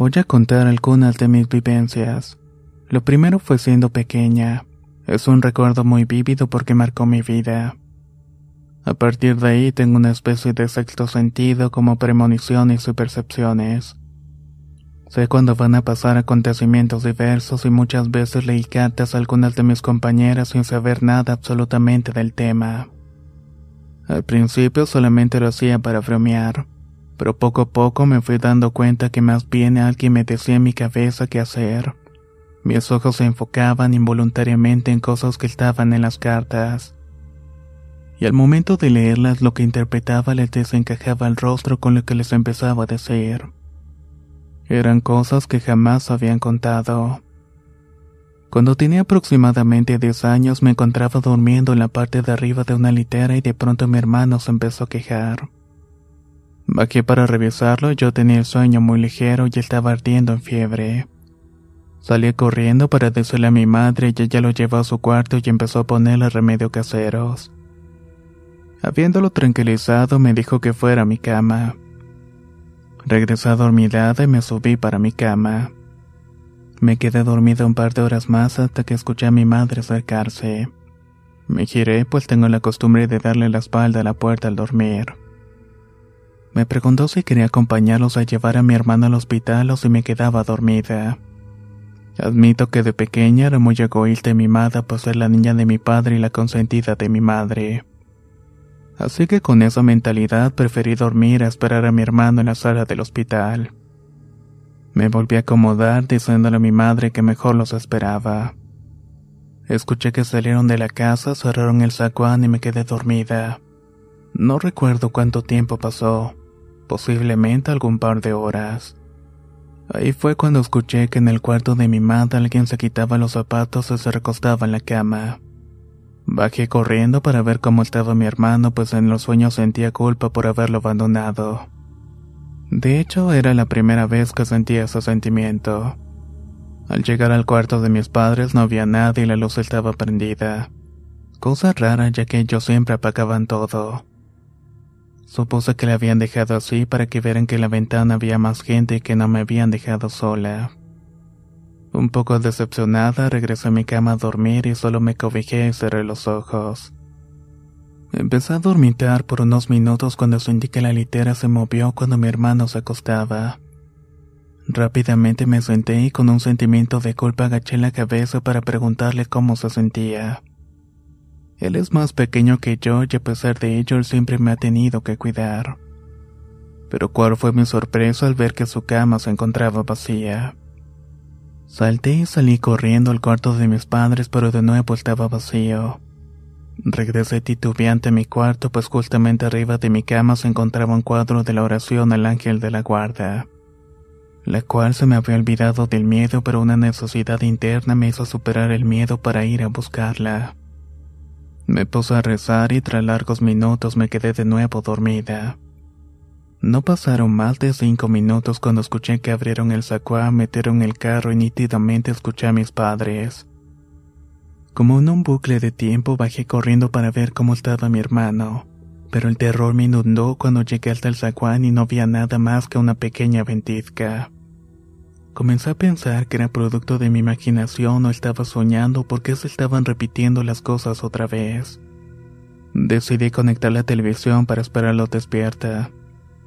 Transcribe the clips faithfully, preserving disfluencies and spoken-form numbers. Voy a contar algunas de mis vivencias. Lo primero fue siendo pequeña. Es un recuerdo muy vívido porque marcó mi vida. A partir de ahí tengo una especie de sexto sentido como premoniciones y percepciones. Sé cuando van a pasar acontecimientos diversos y muchas veces leí cartas a algunas de mis compañeras sin saber nada absolutamente del tema. Al principio solamente lo hacía para bromear. Pero poco a poco me fui dando cuenta que más bien alguien me decía en mi cabeza qué hacer. Mis ojos se enfocaban involuntariamente en cosas que estaban en las cartas. Y al momento de leerlas, lo que interpretaba les desencajaba el rostro con lo que les empezaba a decir. Eran cosas que jamás habían contado. Cuando tenía aproximadamente diez años, me encontraba durmiendo en la parte de arriba de una litera y de pronto mi hermano se empezó a quejar. Bajé para revisarlo y yo tenía el sueño muy ligero y estaba ardiendo en fiebre. Salí corriendo para decirle a mi madre y ella lo llevó a su cuarto y empezó a ponerle remedios caseros. Habiéndolo tranquilizado, me dijo que fuera a mi cama. Regresé adormilada y me subí para mi cama. Me quedé dormida un par de horas más hasta que escuché a mi madre acercarse. Me giré, pues tengo la costumbre de darle la espalda a la puerta al dormir. Me preguntó si quería acompañarlos a llevar a mi hermano al hospital o si me quedaba dormida. Admito que de pequeña era muy egoísta y mimada por ser la niña de mi padre y la consentida de mi madre. Así que con esa mentalidad preferí dormir a esperar a mi hermano en la sala del hospital. Me volví a acomodar diciéndole a mi madre que mejor los esperaba. Escuché que salieron de la casa, cerraron el zaguán y me quedé dormida. No recuerdo cuánto tiempo pasó. Posiblemente algún par de horas. Ahí fue cuando escuché que en el cuarto de mi madre alguien se quitaba los zapatos y se recostaba en la cama. Bajé corriendo para ver cómo estaba mi hermano, pues en los sueños sentía culpa por haberlo abandonado. De hecho, era la primera vez que sentía ese sentimiento. Al llegar al cuarto de mis padres no había nada y la luz estaba prendida. Cosa rara, ya que ellos siempre apagaban todo. Supuse que la habían dejado así para que vieran que en la ventana había más gente y que no me habían dejado sola. Un poco decepcionada, regresé a mi cama a dormir y solo me cobijé y cerré los ojos. Empecé a dormitar por unos minutos cuando sentí que la litera se movió cuando mi hermano se acostaba. Rápidamente me senté y con un sentimiento de culpa agaché la cabeza para preguntarle cómo se sentía. Él es más pequeño que yo y a pesar de ello él siempre me ha tenido que cuidar. Pero cuál fue mi sorpresa al ver que su cama se encontraba vacía. Salté y salí corriendo al cuarto de mis padres, pero de nuevo estaba vacío. Regresé titubeante a mi cuarto, pues justamente arriba de mi cama se encontraba un cuadro de la oración al ángel de la guarda, la cual se me había olvidado del miedo, pero una necesidad interna me hizo superar el miedo para ir a buscarla. Me puse a rezar y tras largos minutos me quedé de nuevo dormida. No pasaron más de cinco minutos cuando escuché que abrieron el zaguán, metieron el carro y nítidamente escuché a mis padres. Como en un bucle de tiempo bajé corriendo para ver cómo estaba mi hermano, pero el terror me inundó cuando llegué hasta el zaguán y no había nada más que una pequeña ventisca. Comencé a pensar que era producto de mi imaginación o estaba soñando porque se estaban repitiendo las cosas otra vez. Decidí conectar la televisión para esperarlo despierta.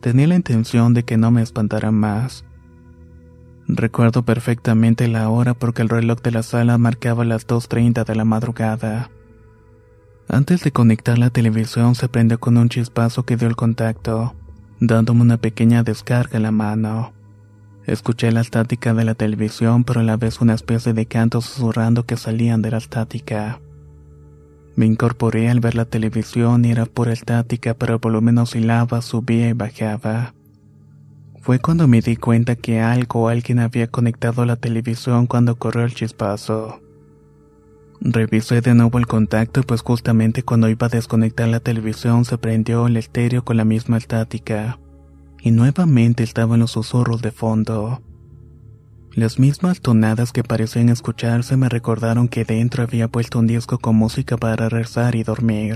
Tenía la intención de que no me espantara más. Recuerdo perfectamente la hora porque el reloj de la sala marcaba las dos treinta de la madrugada. Antes de conectar la televisión se prendió con un chispazo que dio el contacto, dándome una pequeña descarga en la mano. Escuché la estática de la televisión, pero a la vez una especie de canto susurrando que salían de la estática. Me incorporé al ver la televisión y era pura estática, pero el volumen oscilaba, subía y bajaba. Fue cuando me di cuenta que algo o alguien había conectado la televisión cuando corrió el chispazo. Revisé de nuevo el contacto, pues justamente cuando iba a desconectar la televisión se prendió el estéreo con la misma estática, y nuevamente estaban los susurros de fondo. Las mismas tonadas que parecían escucharse me recordaron que dentro había puesto un disco con música para rezar y dormir.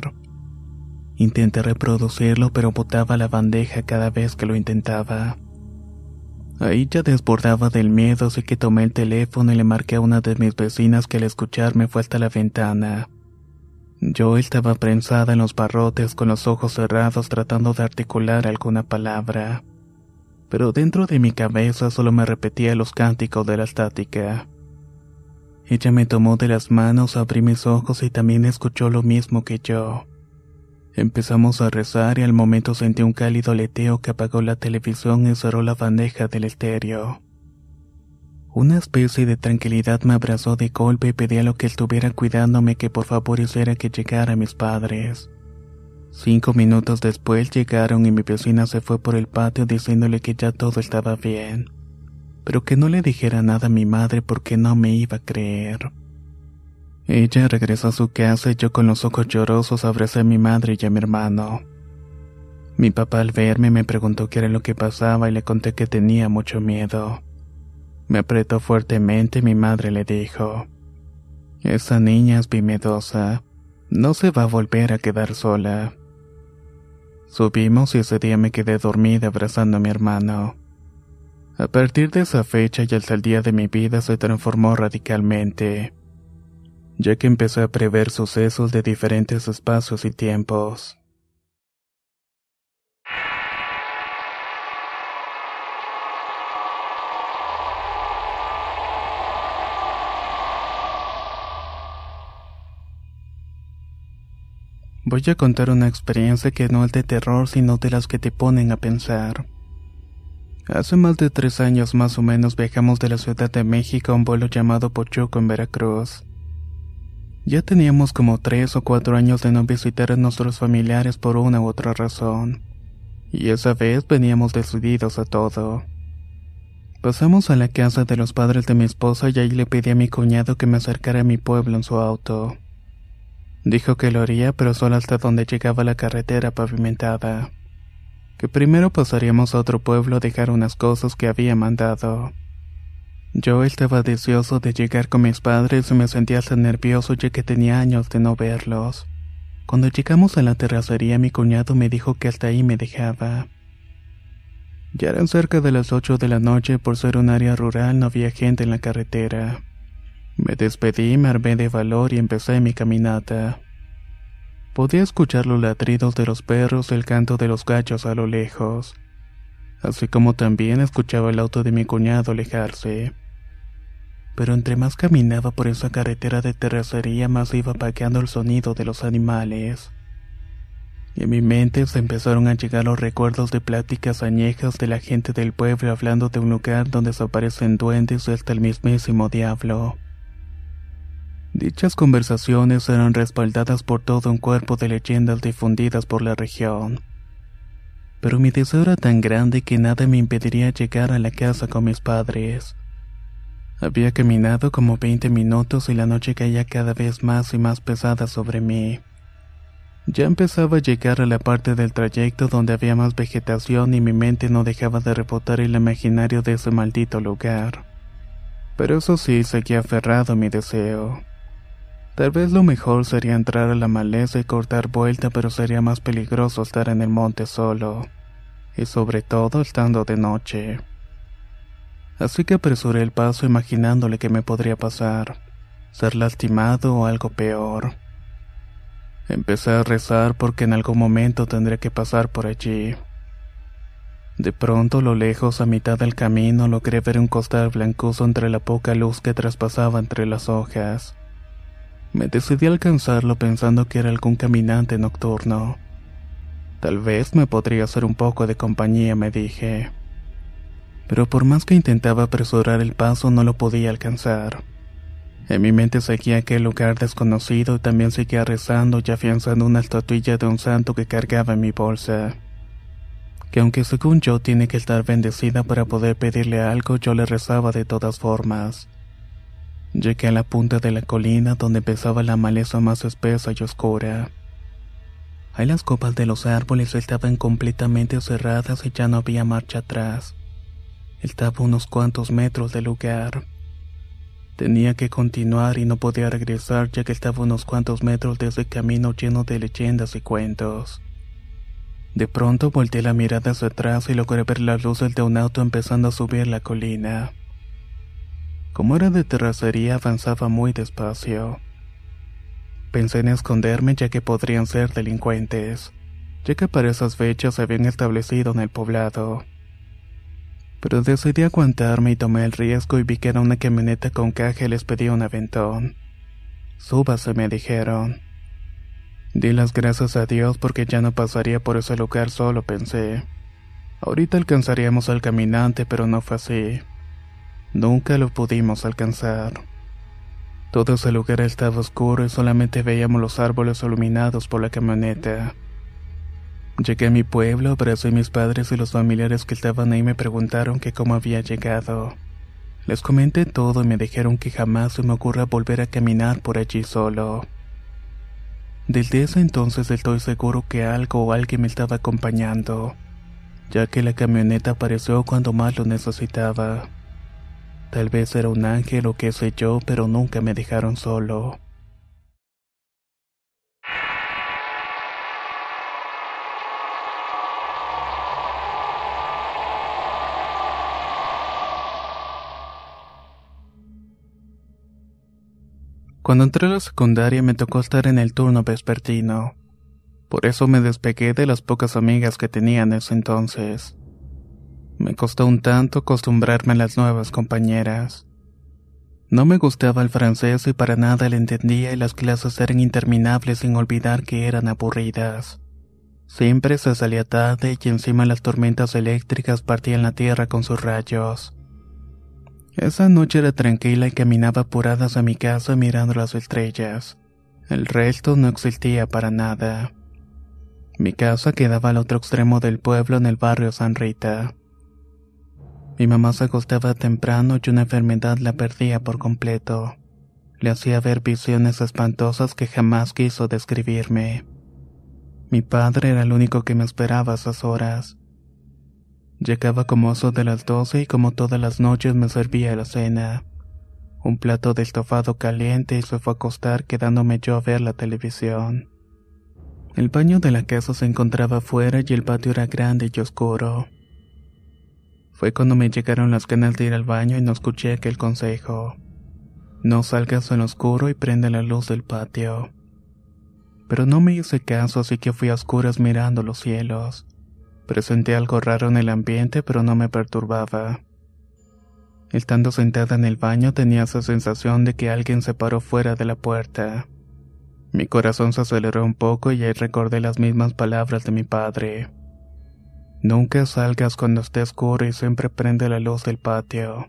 Intenté reproducirlo, pero botaba la bandeja cada vez que lo intentaba. Ahí ya desbordaba del miedo, así que tomé el teléfono y le marqué a una de mis vecinas que al escucharme fue hasta la ventana. Yo estaba prensada en los barrotes con los ojos cerrados tratando de articular alguna palabra, pero dentro de mi cabeza solo me repetía los cánticos de la estática. Ella me tomó de las manos, abrí mis ojos y también escuchó lo mismo que yo. Empezamos a rezar y al momento sentí un cálido aleteo que apagó la televisión y cerró la bandeja del estéreo. Una especie de tranquilidad me abrazó de golpe y pedí a lo que estuviera cuidándome que por favor hiciera que llegara mis padres. Cinco minutos después llegaron y mi vecina se fue por el patio diciéndole que ya todo estaba bien, pero que no le dijera nada a mi madre porque no me iba a creer. Ella regresó a su casa y yo con los ojos llorosos abracé a mi madre y a mi hermano. Mi papá al verme me preguntó qué era lo que pasaba y le conté que tenía mucho miedo. Me apretó fuertemente y mi madre le dijo: "Esa niña es vimiedosa, no se va a volver a quedar sola". Subimos y ese día me quedé dormida abrazando a mi hermano. A partir de esa fecha y hasta el día de mi vida se transformó radicalmente, ya que empecé a prever sucesos de diferentes espacios y tiempos. Voy a contar una experiencia que no es de terror, sino de las que te ponen a pensar. Hace más de tres años más o menos viajamos de la Ciudad de México a un pueblo llamado Pochuco en Veracruz. Ya teníamos como tres o cuatro años de no visitar a nuestros familiares por una u otra razón, y esa vez veníamos decididos a todo. Pasamos a la casa de los padres de mi esposa y ahí le pedí a mi cuñado que me acercara a mi pueblo en su auto. Dijo que lo haría, pero solo hasta donde llegaba la carretera pavimentada, que primero pasaríamos a otro pueblo a dejar unas cosas que había mandado. Yo estaba deseoso de llegar con mis padres y me sentía hasta nervioso ya que tenía años de no verlos. Cuando llegamos a la terracería mi cuñado me dijo que hasta ahí me dejaba. Ya eran cerca de las ocho de la noche, por ser un área rural no había gente en la carretera. Me despedí, me armé de valor y empecé mi caminata. Podía escuchar los ladridos de los perros y el canto de los gachos a lo lejos, así como también escuchaba el auto de mi cuñado alejarse. Pero entre más caminaba por esa carretera de terracería, más iba apagando el sonido de los animales. Y en mi mente se empezaron a llegar los recuerdos de pláticas añejas de la gente del pueblo hablando de un lugar donde desaparecen duendes y hasta el mismísimo diablo. Dichas conversaciones eran respaldadas por todo un cuerpo de leyendas difundidas por la región. Pero mi deseo era tan grande que nada me impediría llegar a la casa con mis padres. Había caminado como veinte minutos y la noche caía cada vez más y más pesada sobre mí. Ya empezaba a llegar a la parte del trayecto donde había más vegetación y mi mente no dejaba de rebotar el imaginario de ese maldito lugar. Pero eso sí, seguía aferrado a mi deseo. Tal vez lo mejor sería entrar a la maleza y cortar vuelta, pero sería más peligroso estar en el monte solo, y sobre todo estando de noche. Así que apresuré el paso imaginándole que me podría pasar, ser lastimado o algo peor. Empecé a rezar porque en algún momento tendría que pasar por allí. De pronto, a lo lejos, a mitad del camino, logré ver un costal blancoso entre la poca luz que traspasaba entre las hojas. Me decidí a alcanzarlo pensando que era algún caminante nocturno. Tal vez me podría hacer un poco de compañía, me dije. Pero por más que intentaba apresurar el paso, no lo podía alcanzar. En mi mente seguía aquel lugar desconocido y también seguía rezando y afianzando una estatuilla de un santo que cargaba en mi bolsa, que aunque según yo tiene que estar bendecida para poder pedirle algo, yo le rezaba de todas formas. Llegué a la punta de la colina donde empezaba la maleza más espesa y oscura. Ahí las copas de los árboles estaban completamente cerradas y ya no había marcha atrás. Estaba a unos cuantos metros del lugar. Tenía que continuar y no podía regresar ya que estaba a unos cuantos metros de ese camino lleno de leyendas y cuentos. De pronto volteé la mirada hacia atrás y logré ver las luces de un auto empezando a subir la colina. Como era de terracería, avanzaba muy despacio. Pensé en esconderme ya que podrían ser delincuentes, ya que para esas fechas se habían establecido en el poblado. Pero decidí aguantarme y tomé el riesgo y vi que era una camioneta con caja y les pedí un aventón. Súbase, me dijeron. Di las gracias a Dios porque ya no pasaría por ese lugar solo, pensé. Ahorita alcanzaríamos al caminante, pero no fue así. Nunca lo pudimos alcanzar. Todo ese lugar estaba oscuro y solamente veíamos los árboles iluminados por la camioneta. Llegué a mi pueblo, abracé a mis padres y los familiares que estaban ahí me preguntaron que cómo había llegado. Les comenté todo y me dijeron que jamás se me ocurra volver a caminar por allí solo. Desde ese entonces estoy seguro que algo o alguien me estaba acompañando, ya que la camioneta apareció cuando más lo necesitaba. Tal vez era un ángel o qué sé yo, pero nunca me dejaron solo. Cuando entré a la secundaria me tocó estar en el turno vespertino. Por eso me despegué de las pocas amigas que tenía en ese entonces. Me costó un tanto acostumbrarme a las nuevas compañeras. No me gustaba el francés y para nada le entendía y las clases eran interminables sin olvidar que eran aburridas. Siempre se salía tarde y encima las tormentas eléctricas partían la tierra con sus rayos. Esa noche era tranquila y caminaba apuradas a mi casa mirando las estrellas. El resto no existía para nada. Mi casa quedaba al otro extremo del pueblo en el barrio San Rita. Mi mamá se acostaba temprano y una enfermedad la perdía por completo. Le hacía ver visiones espantosas que jamás quiso describirme. Mi padre era el único que me esperaba a esas horas. Llegaba como eso de las doce y como todas las noches me servía la cena. Un plato de estofado caliente y se fue a acostar quedándome yo a ver la televisión. El baño de la casa se encontraba afuera y el patio era grande y oscuro. Fue cuando me llegaron las ganas de ir al baño y no escuché aquel consejo. No salgas en lo oscuro y prende la luz del patio. Pero no me hice caso, así que fui a oscuras mirando los cielos. Presenté algo raro en el ambiente, pero no me perturbaba. Estando sentada en el baño tenía esa sensación de que alguien se paró fuera de la puerta. Mi corazón se aceleró un poco y ahí recordé las mismas palabras de mi padre. Nunca salgas cuando esté oscuro y siempre prende la luz del patio.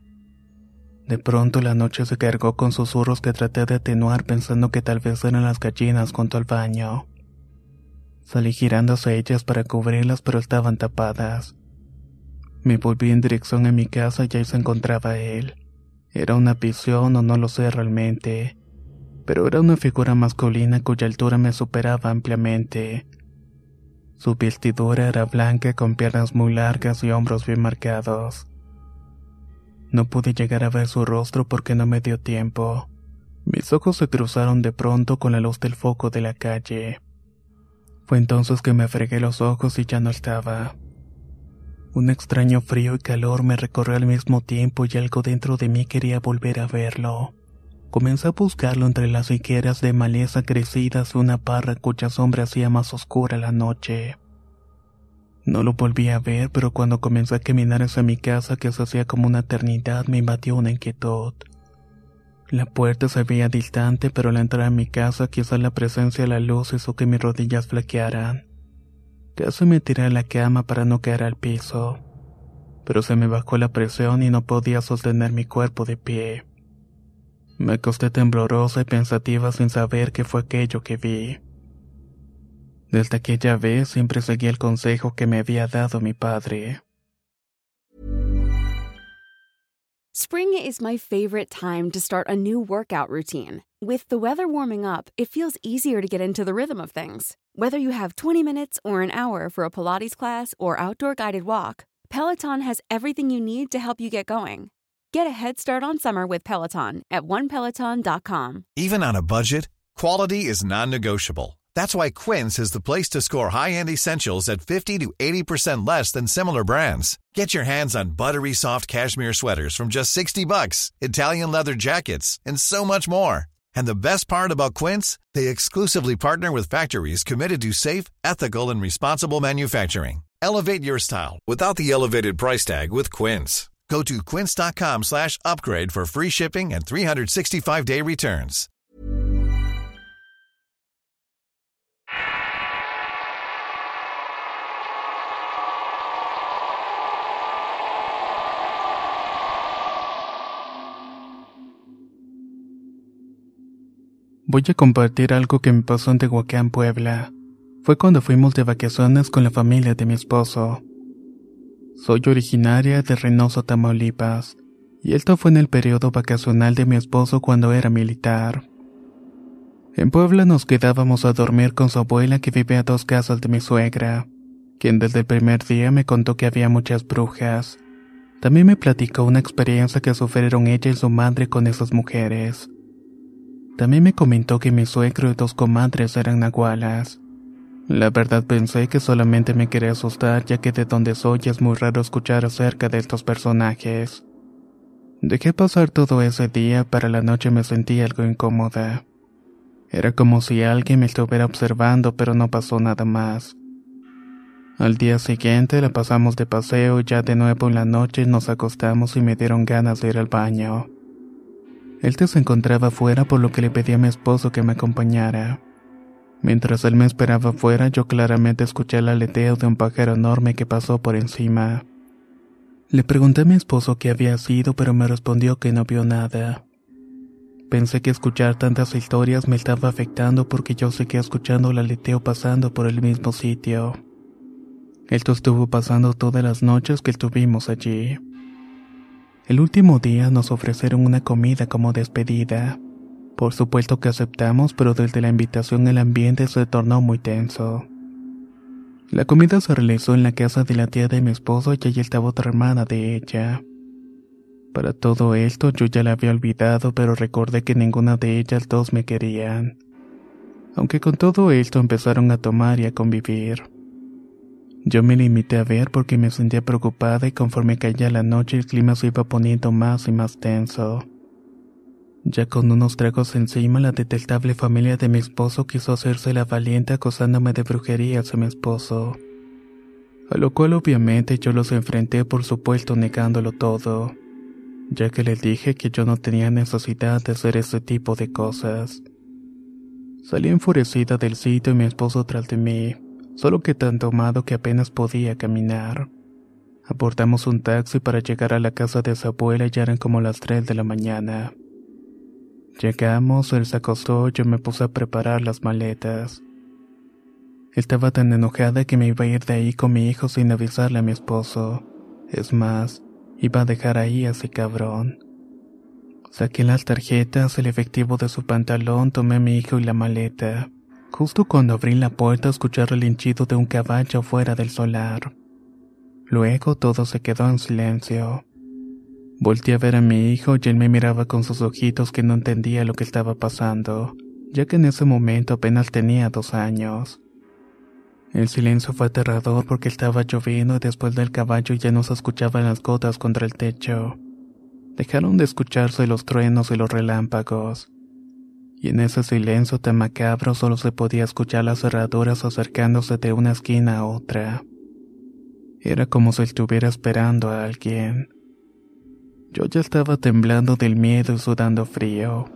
De pronto la noche se cargó con susurros que traté de atenuar pensando que tal vez eran las gallinas junto al baño. Salí girando hacia ellas para cubrirlas, pero estaban tapadas. Me volví en dirección a mi casa y ahí se encontraba él. Era una visión o no lo sé realmente, pero era una figura masculina cuya altura me superaba ampliamente. Su vestidura era blanca con piernas muy largas y hombros bien marcados. No pude llegar a ver su rostro porque no me dio tiempo. Mis ojos se cruzaron de pronto con la luz del foco de la calle. Fue entonces que me fregué los ojos y ya no estaba. Un extraño frío y calor me recorrió al mismo tiempo y algo dentro de mí quería volver a verlo, Comencé a buscarlo entre las higueras de maleza crecidas de una parra cuya sombra hacía más oscura la noche. No lo volví a ver, pero cuando comencé a caminar hacia mi casa, que se hacía como una eternidad, me invadió una inquietud. La puerta se veía distante, pero al entrar a mi casa, quizás la presencia de la luz hizo que mis rodillas flaquearan. Casi me tiré a la cama para no caer al piso, pero se me bajó la presión y no podía sostener mi cuerpo de pie. Me acosté temblorosa y pensativa sin saber qué fue aquello que vi. Desde aquella vez siempre seguí el consejo que me había dado mi padre. Spring is my favorite time to start a new workout routine. With the weather warming up, it feels easier to get into the rhythm of things. Whether you have twenty minutes or an hour for a Pilates class or outdoor guided walk, Peloton has everything you need to help you get going. Get a head start on summer with Peloton at one peloton dot com. Even on a budget, quality is non-negotiable. That's why Quince is the place to score high-end essentials at fifty to eighty percent less than similar brands. Get your hands on buttery soft cashmere sweaters from just sixty bucks, Italian leather jackets, and so much more. And the best part about Quince, they exclusively partner with factories committed to safe, ethical, and responsible manufacturing. Elevate your style without the elevated price tag with Quince. Go to quince.com slash upgrade for free shipping and three sixty-five day returns. Voy a compartir algo que me pasó en Tehuacán, Puebla. Fue cuando fuimos de vacaciones con la familia de mi esposo. Soy originaria de Reynosa, Tamaulipas, y esto fue en el periodo vacacional de mi esposo cuando era militar. En Puebla nos quedábamos a dormir con su abuela, que vive a dos casas de mi suegra, quien desde el primer día me contó que había muchas brujas. También me platicó una experiencia que sufrieron ella y su madre con esas mujeres. También me comentó que mi suegro y dos comadres eran nahualas. La verdad pensé que solamente me quería asustar, ya que de donde soy es muy raro escuchar acerca de estos personajes. Dejé pasar todo ese día, para la noche me sentí algo incómoda. Era como si alguien me estuviera observando, pero no pasó nada más. Al día siguiente la pasamos de paseo y ya de nuevo en la noche nos acostamos y me dieron ganas de ir al baño. Él se encontraba fuera, por lo que le pedí a mi esposo que me acompañara. Mientras él me esperaba afuera, yo claramente escuché el aleteo de un pájaro enorme que pasó por encima. Le pregunté a mi esposo qué había sido, pero me respondió que no vio nada. Pensé que escuchar tantas historias me estaba afectando, porque yo seguía escuchando el aleteo pasando por el mismo sitio. Esto estuvo pasando todas las noches que estuvimos allí. El último día nos ofrecieron una comida como despedida. Por supuesto que aceptamos, pero desde la invitación el ambiente se tornó muy tenso. La comida se realizó en la casa de la tía de mi esposo y allí estaba otra hermana de ella. Para todo esto yo ya la había olvidado, pero recordé que ninguna de ellas dos me querían. Aunque con todo esto empezaron a tomar y a convivir. Yo me limité a ver porque me sentía preocupada, y conforme caía la noche el clima se iba poniendo más y más tenso. Ya con unos tragos encima, la detestable familia de mi esposo quiso hacerse la valiente acusándome de brujería hacia mi esposo. A lo cual obviamente yo los enfrenté, por supuesto negándolo todo, ya que les dije que yo no tenía necesidad de hacer ese tipo de cosas. Salí enfurecida del sitio y mi esposo tras de mí, solo que tan tomado que apenas podía caminar. Abordamos un taxi para llegar a la casa de su abuela y ya eran como las tres de la mañana. Llegamos, él se acostó, yo me puse a preparar las maletas. Estaba tan enojada que me iba a ir de ahí con mi hijo sin avisarle a mi esposo. Es más, iba a dejar ahí a ese cabrón. Saqué las tarjetas, el efectivo de su pantalón, tomé a mi hijo y la maleta. Justo cuando abrí la puerta escuché el hinchido de un caballo fuera del solar. Luego todo se quedó en silencio. Volté a ver a mi hijo y él me miraba con sus ojitos que no entendía lo que estaba pasando, ya que en ese momento apenas tenía dos años. El silencio fue aterrador porque estaba lloviendo y después del caballo ya no se escuchaban las gotas contra el techo. dejaron de escucharse los truenos y los relámpagos, y en ese silencio tan macabro solo se podía escuchar las herraduras acercándose de una esquina a otra. Era como si estuviera esperando a alguien. Yo ya estaba temblando del miedo y sudando frío.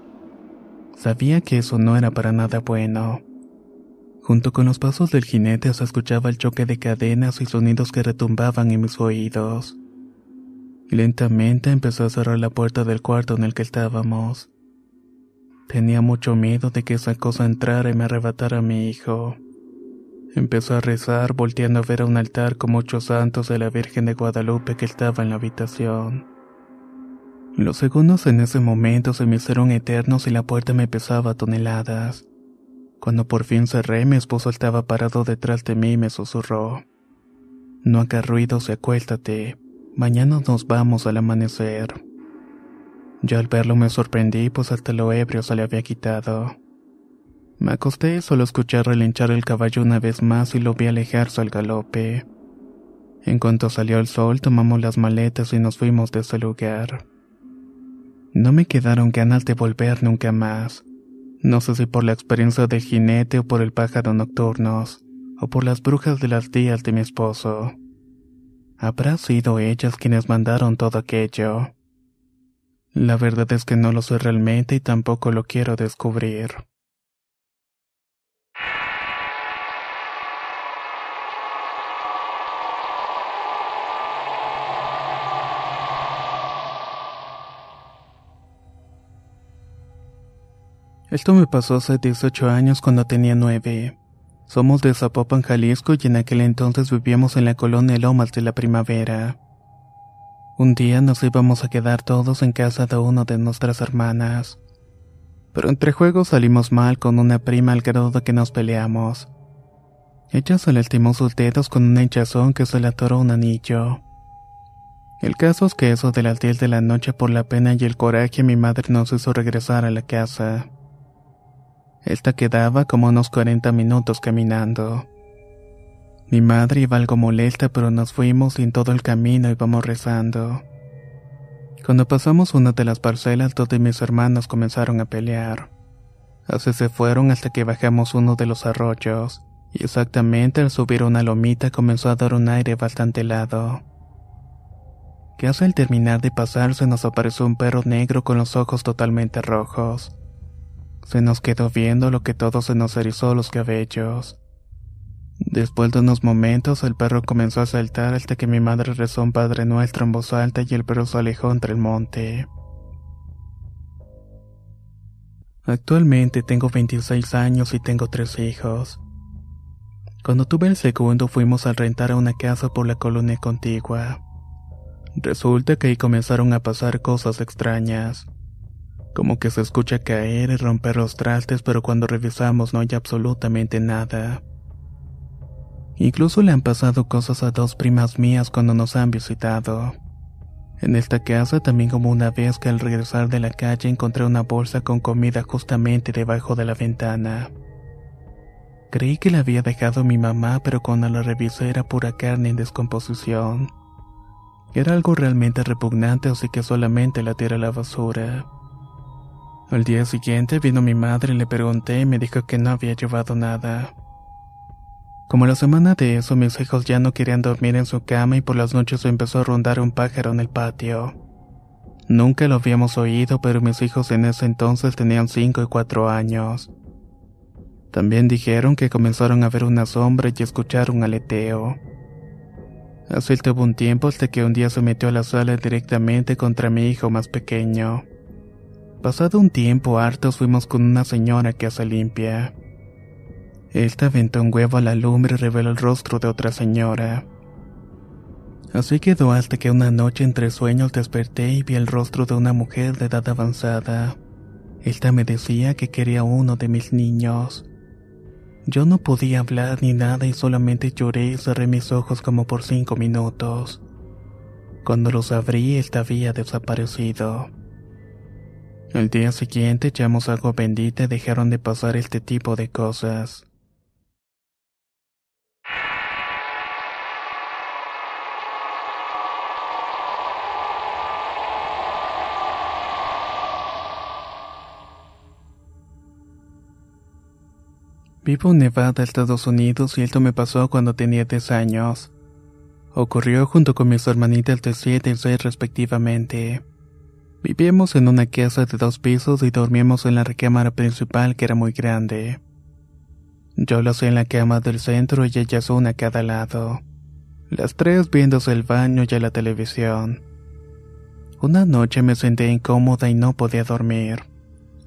Sabía que eso no era para nada bueno. Junto con los pasos del jinete se escuchaba el choque de cadenas y sonidos que retumbaban en mis oídos. Lentamente empecé a cerrar la puerta del cuarto en el que estábamos. Tenía mucho miedo de que esa cosa entrara y me arrebatara a mi hijo. Empecé a rezar, volteando a ver a un altar con muchos santos de la Virgen de Guadalupe que estaba en la habitación. Los segundos en ese momento se me hicieron eternos y la puerta me pesaba toneladas. Cuando por fin cerré, mi esposo estaba parado detrás de mí y me susurró: "No hagas ruidos y acuéstate. Mañana nos vamos al amanecer". Yo al verlo me sorprendí, pues hasta lo ebrio se le había quitado. Me acosté y solo escuché relinchar el caballo una vez más y lo vi alejarse al galope. En cuanto salió el sol, tomamos las maletas y nos fuimos de ese lugar. No me quedaron ganas de volver nunca más. No sé si por la experiencia del jinete o por el pájaro nocturnos, o por las brujas de las tías de mi esposo. Habrá sido ellas quienes mandaron todo aquello. La verdad es que no lo sé realmente y tampoco lo quiero descubrir. Esto me pasó hace dieciocho años cuando tenía nueve. Somos de Zapopan, Jalisco, y en aquel entonces vivíamos en la colonia Lomas de la Primavera. Un día nos íbamos a quedar todos en casa de una de nuestras hermanas. Pero entre juegos salimos mal con una prima al grado de que nos peleamos. Ella se lastimó sus dedos con una hinchazón que se le atoró un anillo. El caso es que eso de las diez de la noche, por la pena y el coraje, mi madre nos hizo regresar a la casa. Esta quedaba como unos cuarenta minutos caminando. Mi madre iba algo molesta, pero nos fuimos y en todo el camino íbamos rezando. Cuando pasamos una de las parcelas, dos de mis hermanos comenzaron a pelear. Así se fueron hasta que bajamos uno de los arroyos, y exactamente al subir una lomita comenzó a dar un aire bastante helado. Casi al terminar de pasar se nos apareció un perro negro con los ojos totalmente rojos. Se nos quedó viendo, lo que todo se nos erizó los cabellos. Después de unos momentos, el perro comenzó a saltar hasta que mi madre rezó un Padre Nuestro en voz alta y el perro se alejó entre el monte. Actualmente tengo veintiséis años y tengo tres hijos. Cuando tuve el segundo, fuimos a rentar a una casa por la colonia contigua. Resulta que ahí comenzaron a pasar cosas extrañas. Como que se escucha caer y romper los trastes, pero cuando revisamos no hay absolutamente nada. Incluso le han pasado cosas a dos primas mías cuando nos han visitado. En esta casa también hubo una vez que al regresar de la calle encontré una bolsa con comida justamente debajo de la ventana. Creí que la había dejado mi mamá, pero cuando la revisé era pura carne en descomposición. Era algo realmente repugnante, así que solamente la tiré a la basura. Al día siguiente vino mi madre y le pregunté y me dijo que no había llevado nada. Como la semana de eso, mis hijos ya no querían dormir en su cama y por las noches empezó a rondar un pájaro en el patio. Nunca lo habíamos oído, pero mis hijos en ese entonces tenían cinco y cuatro años. También dijeron que comenzaron a ver una sombra y escuchar un aleteo. Así tuvo un tiempo hasta que un día se metió a la sala directamente contra mi hijo más pequeño. Pasado un tiempo, hartos, fuimos con una señora que hace limpia. Esta aventó un huevo a la lumbre y reveló el rostro de otra señora. Así quedó hasta que una noche entre sueños desperté y vi el rostro de una mujer de edad avanzada. Esta me decía que quería uno de mis niños. Yo no podía hablar ni nada y solamente lloré y cerré mis ojos como por cinco minutos. Cuando los abrí, esta había desaparecido. Al día siguiente echamos agua bendita y dejaron de pasar este tipo de cosas. Vivo en Nevada, Estados Unidos, y esto me pasó cuando tenía diez años. Ocurrió junto con mis hermanitas de siete y seis respectivamente. Vivíamos en una casa de dos pisos y dormíamos en la recámara principal, que era muy grande. Yo lo hacía en la cama del centro y ellas una a cada lado, las tres viéndose el baño y a la televisión. Una noche me senté incómoda y no podía dormir.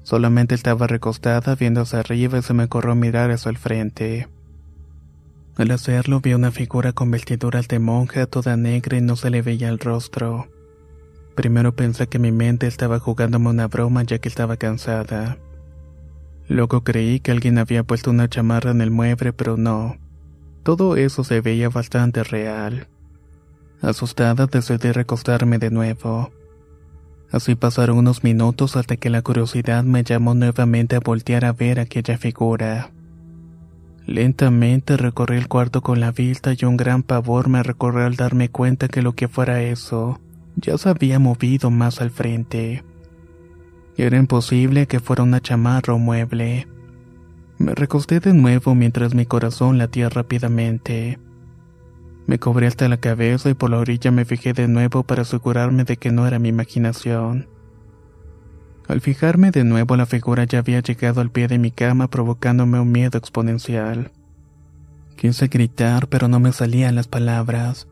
Solamente estaba recostada viendo hacia arriba y se me ocurrió mirar hacia el frente. Al hacerlo vi una figura con vestiduras de monja toda negra y no se le veía el rostro. Primero pensé que mi mente estaba jugándome una broma ya que estaba cansada. Luego creí que alguien había puesto una chamarra en el mueble, pero no. Todo eso se veía bastante real. Asustada decidí recostarme de nuevo. Así pasaron unos minutos hasta que la curiosidad me llamó nuevamente a voltear a ver aquella figura. Lentamente recorrí el cuarto con la vista y un gran pavor me recorrió al darme cuenta que lo que fuera eso ya se había movido más al frente. Era imposible que fuera una chamarra o mueble. Me recosté de nuevo mientras mi corazón latía rápidamente. Me cubrí hasta la cabeza y por la orilla me fijé de nuevo para asegurarme de que no era mi imaginación. Al fijarme de nuevo, la figura ya había llegado al pie de mi cama, provocándome un miedo exponencial. Quise gritar, pero no me salían las palabras.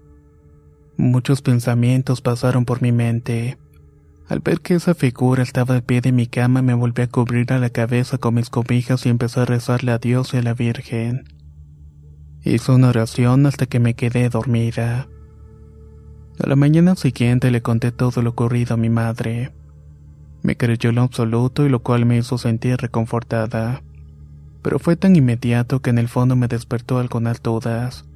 Muchos pensamientos pasaron por mi mente. Al ver que esa figura estaba al pie de mi cama, me volví a cubrir a la cabeza con mis cobijas y empecé a rezarle a Dios y a la Virgen. Hice una oración hasta que me quedé dormida. A la mañana siguiente le conté todo lo ocurrido a mi madre. Me creyó lo absoluto y lo cual me hizo sentir reconfortada. Pero fue tan inmediato que en el fondo me despertó algunas dudas.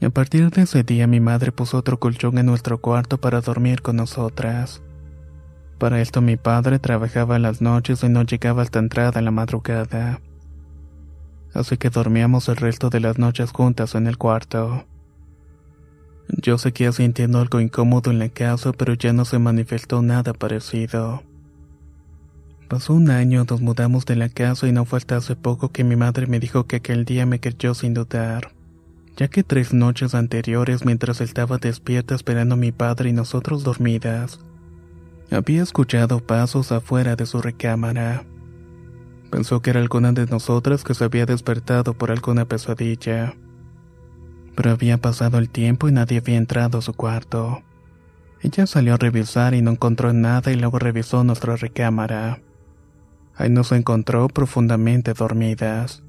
A partir de ese día mi madre puso otro colchón en nuestro cuarto para dormir con nosotras. Para esto mi padre trabajaba las noches y no llegaba hasta entrada en la madrugada. Así que dormíamos el resto de las noches juntas en el cuarto. Yo seguía sintiendo algo incómodo en la casa, pero ya no se manifestó nada parecido. Pasó un año, nos mudamos de la casa y no fue hasta hace poco que mi madre me dijo que aquel día me creyó sin dudar, ya que tres noches anteriores, mientras estaba despierta esperando a mi padre y nosotros dormidas, había escuchado pasos afuera de su recámara. Pensó que era alguna de nosotras que se había despertado por alguna pesadilla. Pero había pasado el tiempo y nadie había entrado a su cuarto. Ella salió a revisar y no encontró nada y luego revisó nuestra recámara. Ahí nos encontró profundamente dormidas.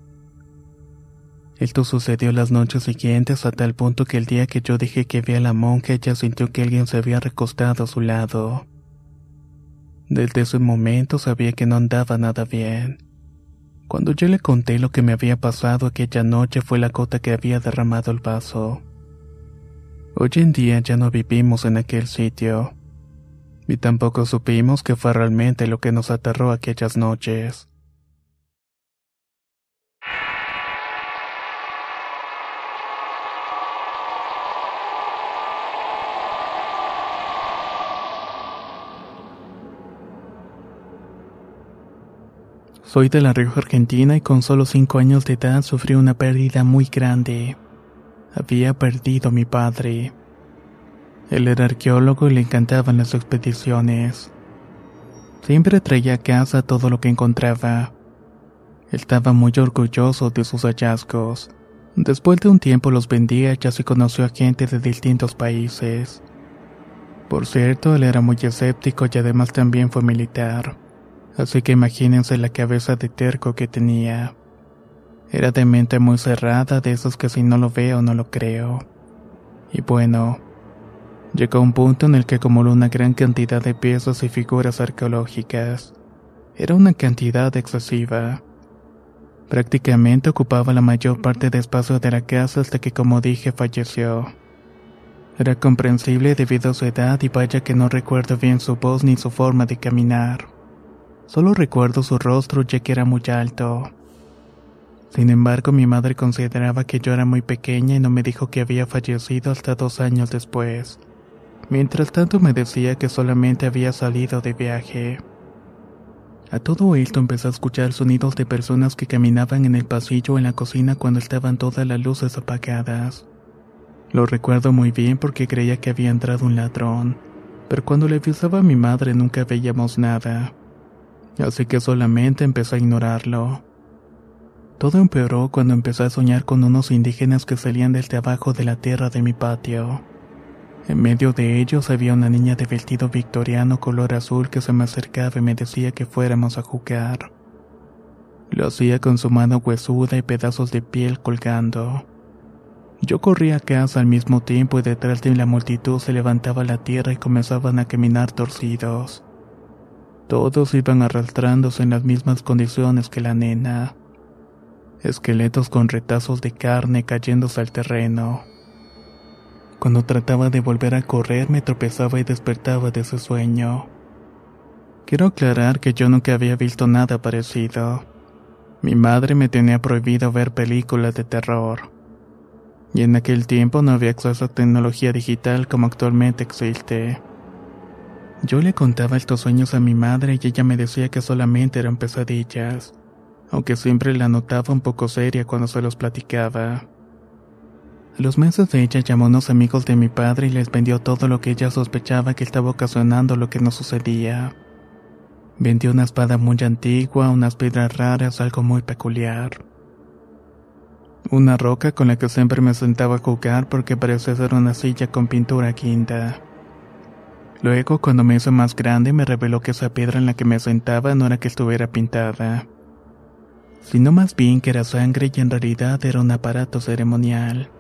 Esto sucedió las noches siguientes a tal punto que el día que yo dije que vi a la monja, ella sintió que alguien se había recostado a su lado. Desde ese momento sabía que no andaba nada bien. Cuando yo le conté lo que me había pasado aquella noche fue la gota que había derramado el vaso. Hoy en día ya no vivimos en aquel sitio, y tampoco supimos qué fue realmente lo que nos aterró aquellas noches. Soy de La Rioja, Argentina, y con solo cinco años de edad sufrí una pérdida muy grande. Había perdido a mi padre. Él era arqueólogo y le encantaban las expediciones. Siempre traía a casa todo lo que encontraba. Estaba muy orgulloso de sus hallazgos. Después de un tiempo los vendía y así conoció a gente de distintos países. Por cierto, él era muy escéptico y además también fue militar. Así que imagínense la cabeza de terco que tenía. Era de mente muy cerrada, de esos que si no lo veo no lo creo. Y bueno, llegó un punto en el que acumuló una gran cantidad de piezas y figuras arqueológicas. Era una cantidad excesiva. Prácticamente ocupaba la mayor parte de espacio de la casa hasta que, como dije, falleció. Era comprensible debido a su edad y vaya que no recuerdo bien su voz ni su forma de caminar. Solo recuerdo su rostro ya que era muy alto. Sin embargo, mi madre consideraba que yo era muy pequeña y no me dijo que había fallecido hasta dos años después. Mientras tanto me decía que solamente había salido de viaje. A todo esto empecé a escuchar sonidos de personas que caminaban en el pasillo o en la cocina cuando estaban todas las luces apagadas. Lo recuerdo muy bien porque creía que había entrado un ladrón, pero cuando le avisaba a mi madre nunca veíamos nada, así que solamente empecé a ignorarlo. Todo empeoró cuando empecé a soñar con unos indígenas que salían desde abajo de la tierra de mi patio. En medio de ellos había una niña de vestido victoriano color azul que se me acercaba y me decía que fuéramos a jugar. Lo hacía con su mano huesuda y pedazos de piel colgando. Yo corría a casa al mismo tiempo y detrás de la multitud se levantaba la tierra y comenzaban a caminar torcidos. Todos iban arrastrándose en las mismas condiciones que la nena. Esqueletos con retazos de carne cayéndose al terreno. Cuando trataba de volver a correr me tropezaba y despertaba de ese sueño. Quiero aclarar que yo nunca había visto nada parecido. Mi madre me tenía prohibido ver películas de terror. Y en aquel tiempo no había acceso a tecnología digital como actualmente existe. Yo le contaba estos sueños a mi madre y ella me decía que solamente eran pesadillas, aunque siempre la notaba un poco seria cuando se los platicaba. A los meses de ella llamó a unos amigos de mi padre y les vendió todo lo que ella sospechaba que estaba ocasionando lo que nos sucedía. Vendió una espada muy antigua, unas piedras raras, algo muy peculiar. Una roca con la que siempre me sentaba a jugar porque parecía ser una silla con pintura guinda. Luego, cuando me hice más grande, me reveló que esa piedra en la que me sentaba no era que estuviera pintada, sino más bien que era sangre y en realidad era un aparato ceremonial.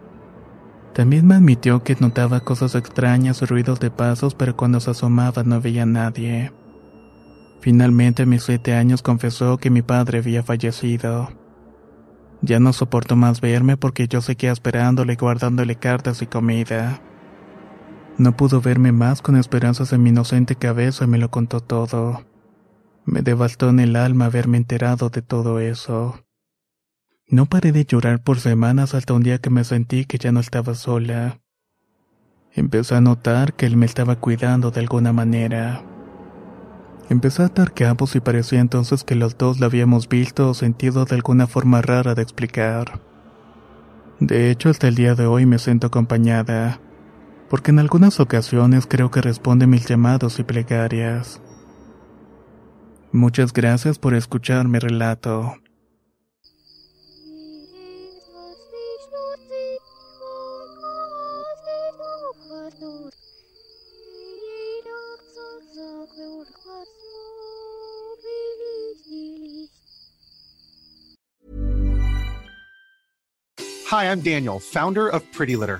También me admitió que notaba cosas extrañas y ruidos de pasos, pero cuando se asomaba no veía a nadie. Finalmente, a mis siete años, confesó que mi padre había fallecido. Ya no soportó más verme porque yo seguía esperándole y guardándole cartas y comida. No pudo verme más con esperanzas en mi inocente cabeza y me lo contó todo. Me devastó en el alma haberme enterado de todo eso. No paré de llorar por semanas hasta un día que me sentí que ya no estaba sola. Empecé a notar que él me estaba cuidando de alguna manera. Empecé a atar cabos y parecía entonces que los dos la habíamos visto o sentido de alguna forma rara de explicar. De hecho, hasta el día de hoy me siento acompañada, porque en algunas ocasiones creo que responde mis llamados y plegarias. Muchas gracias por escuchar mi relato. Hi, I'm Daniel, founder of Pretty Litter.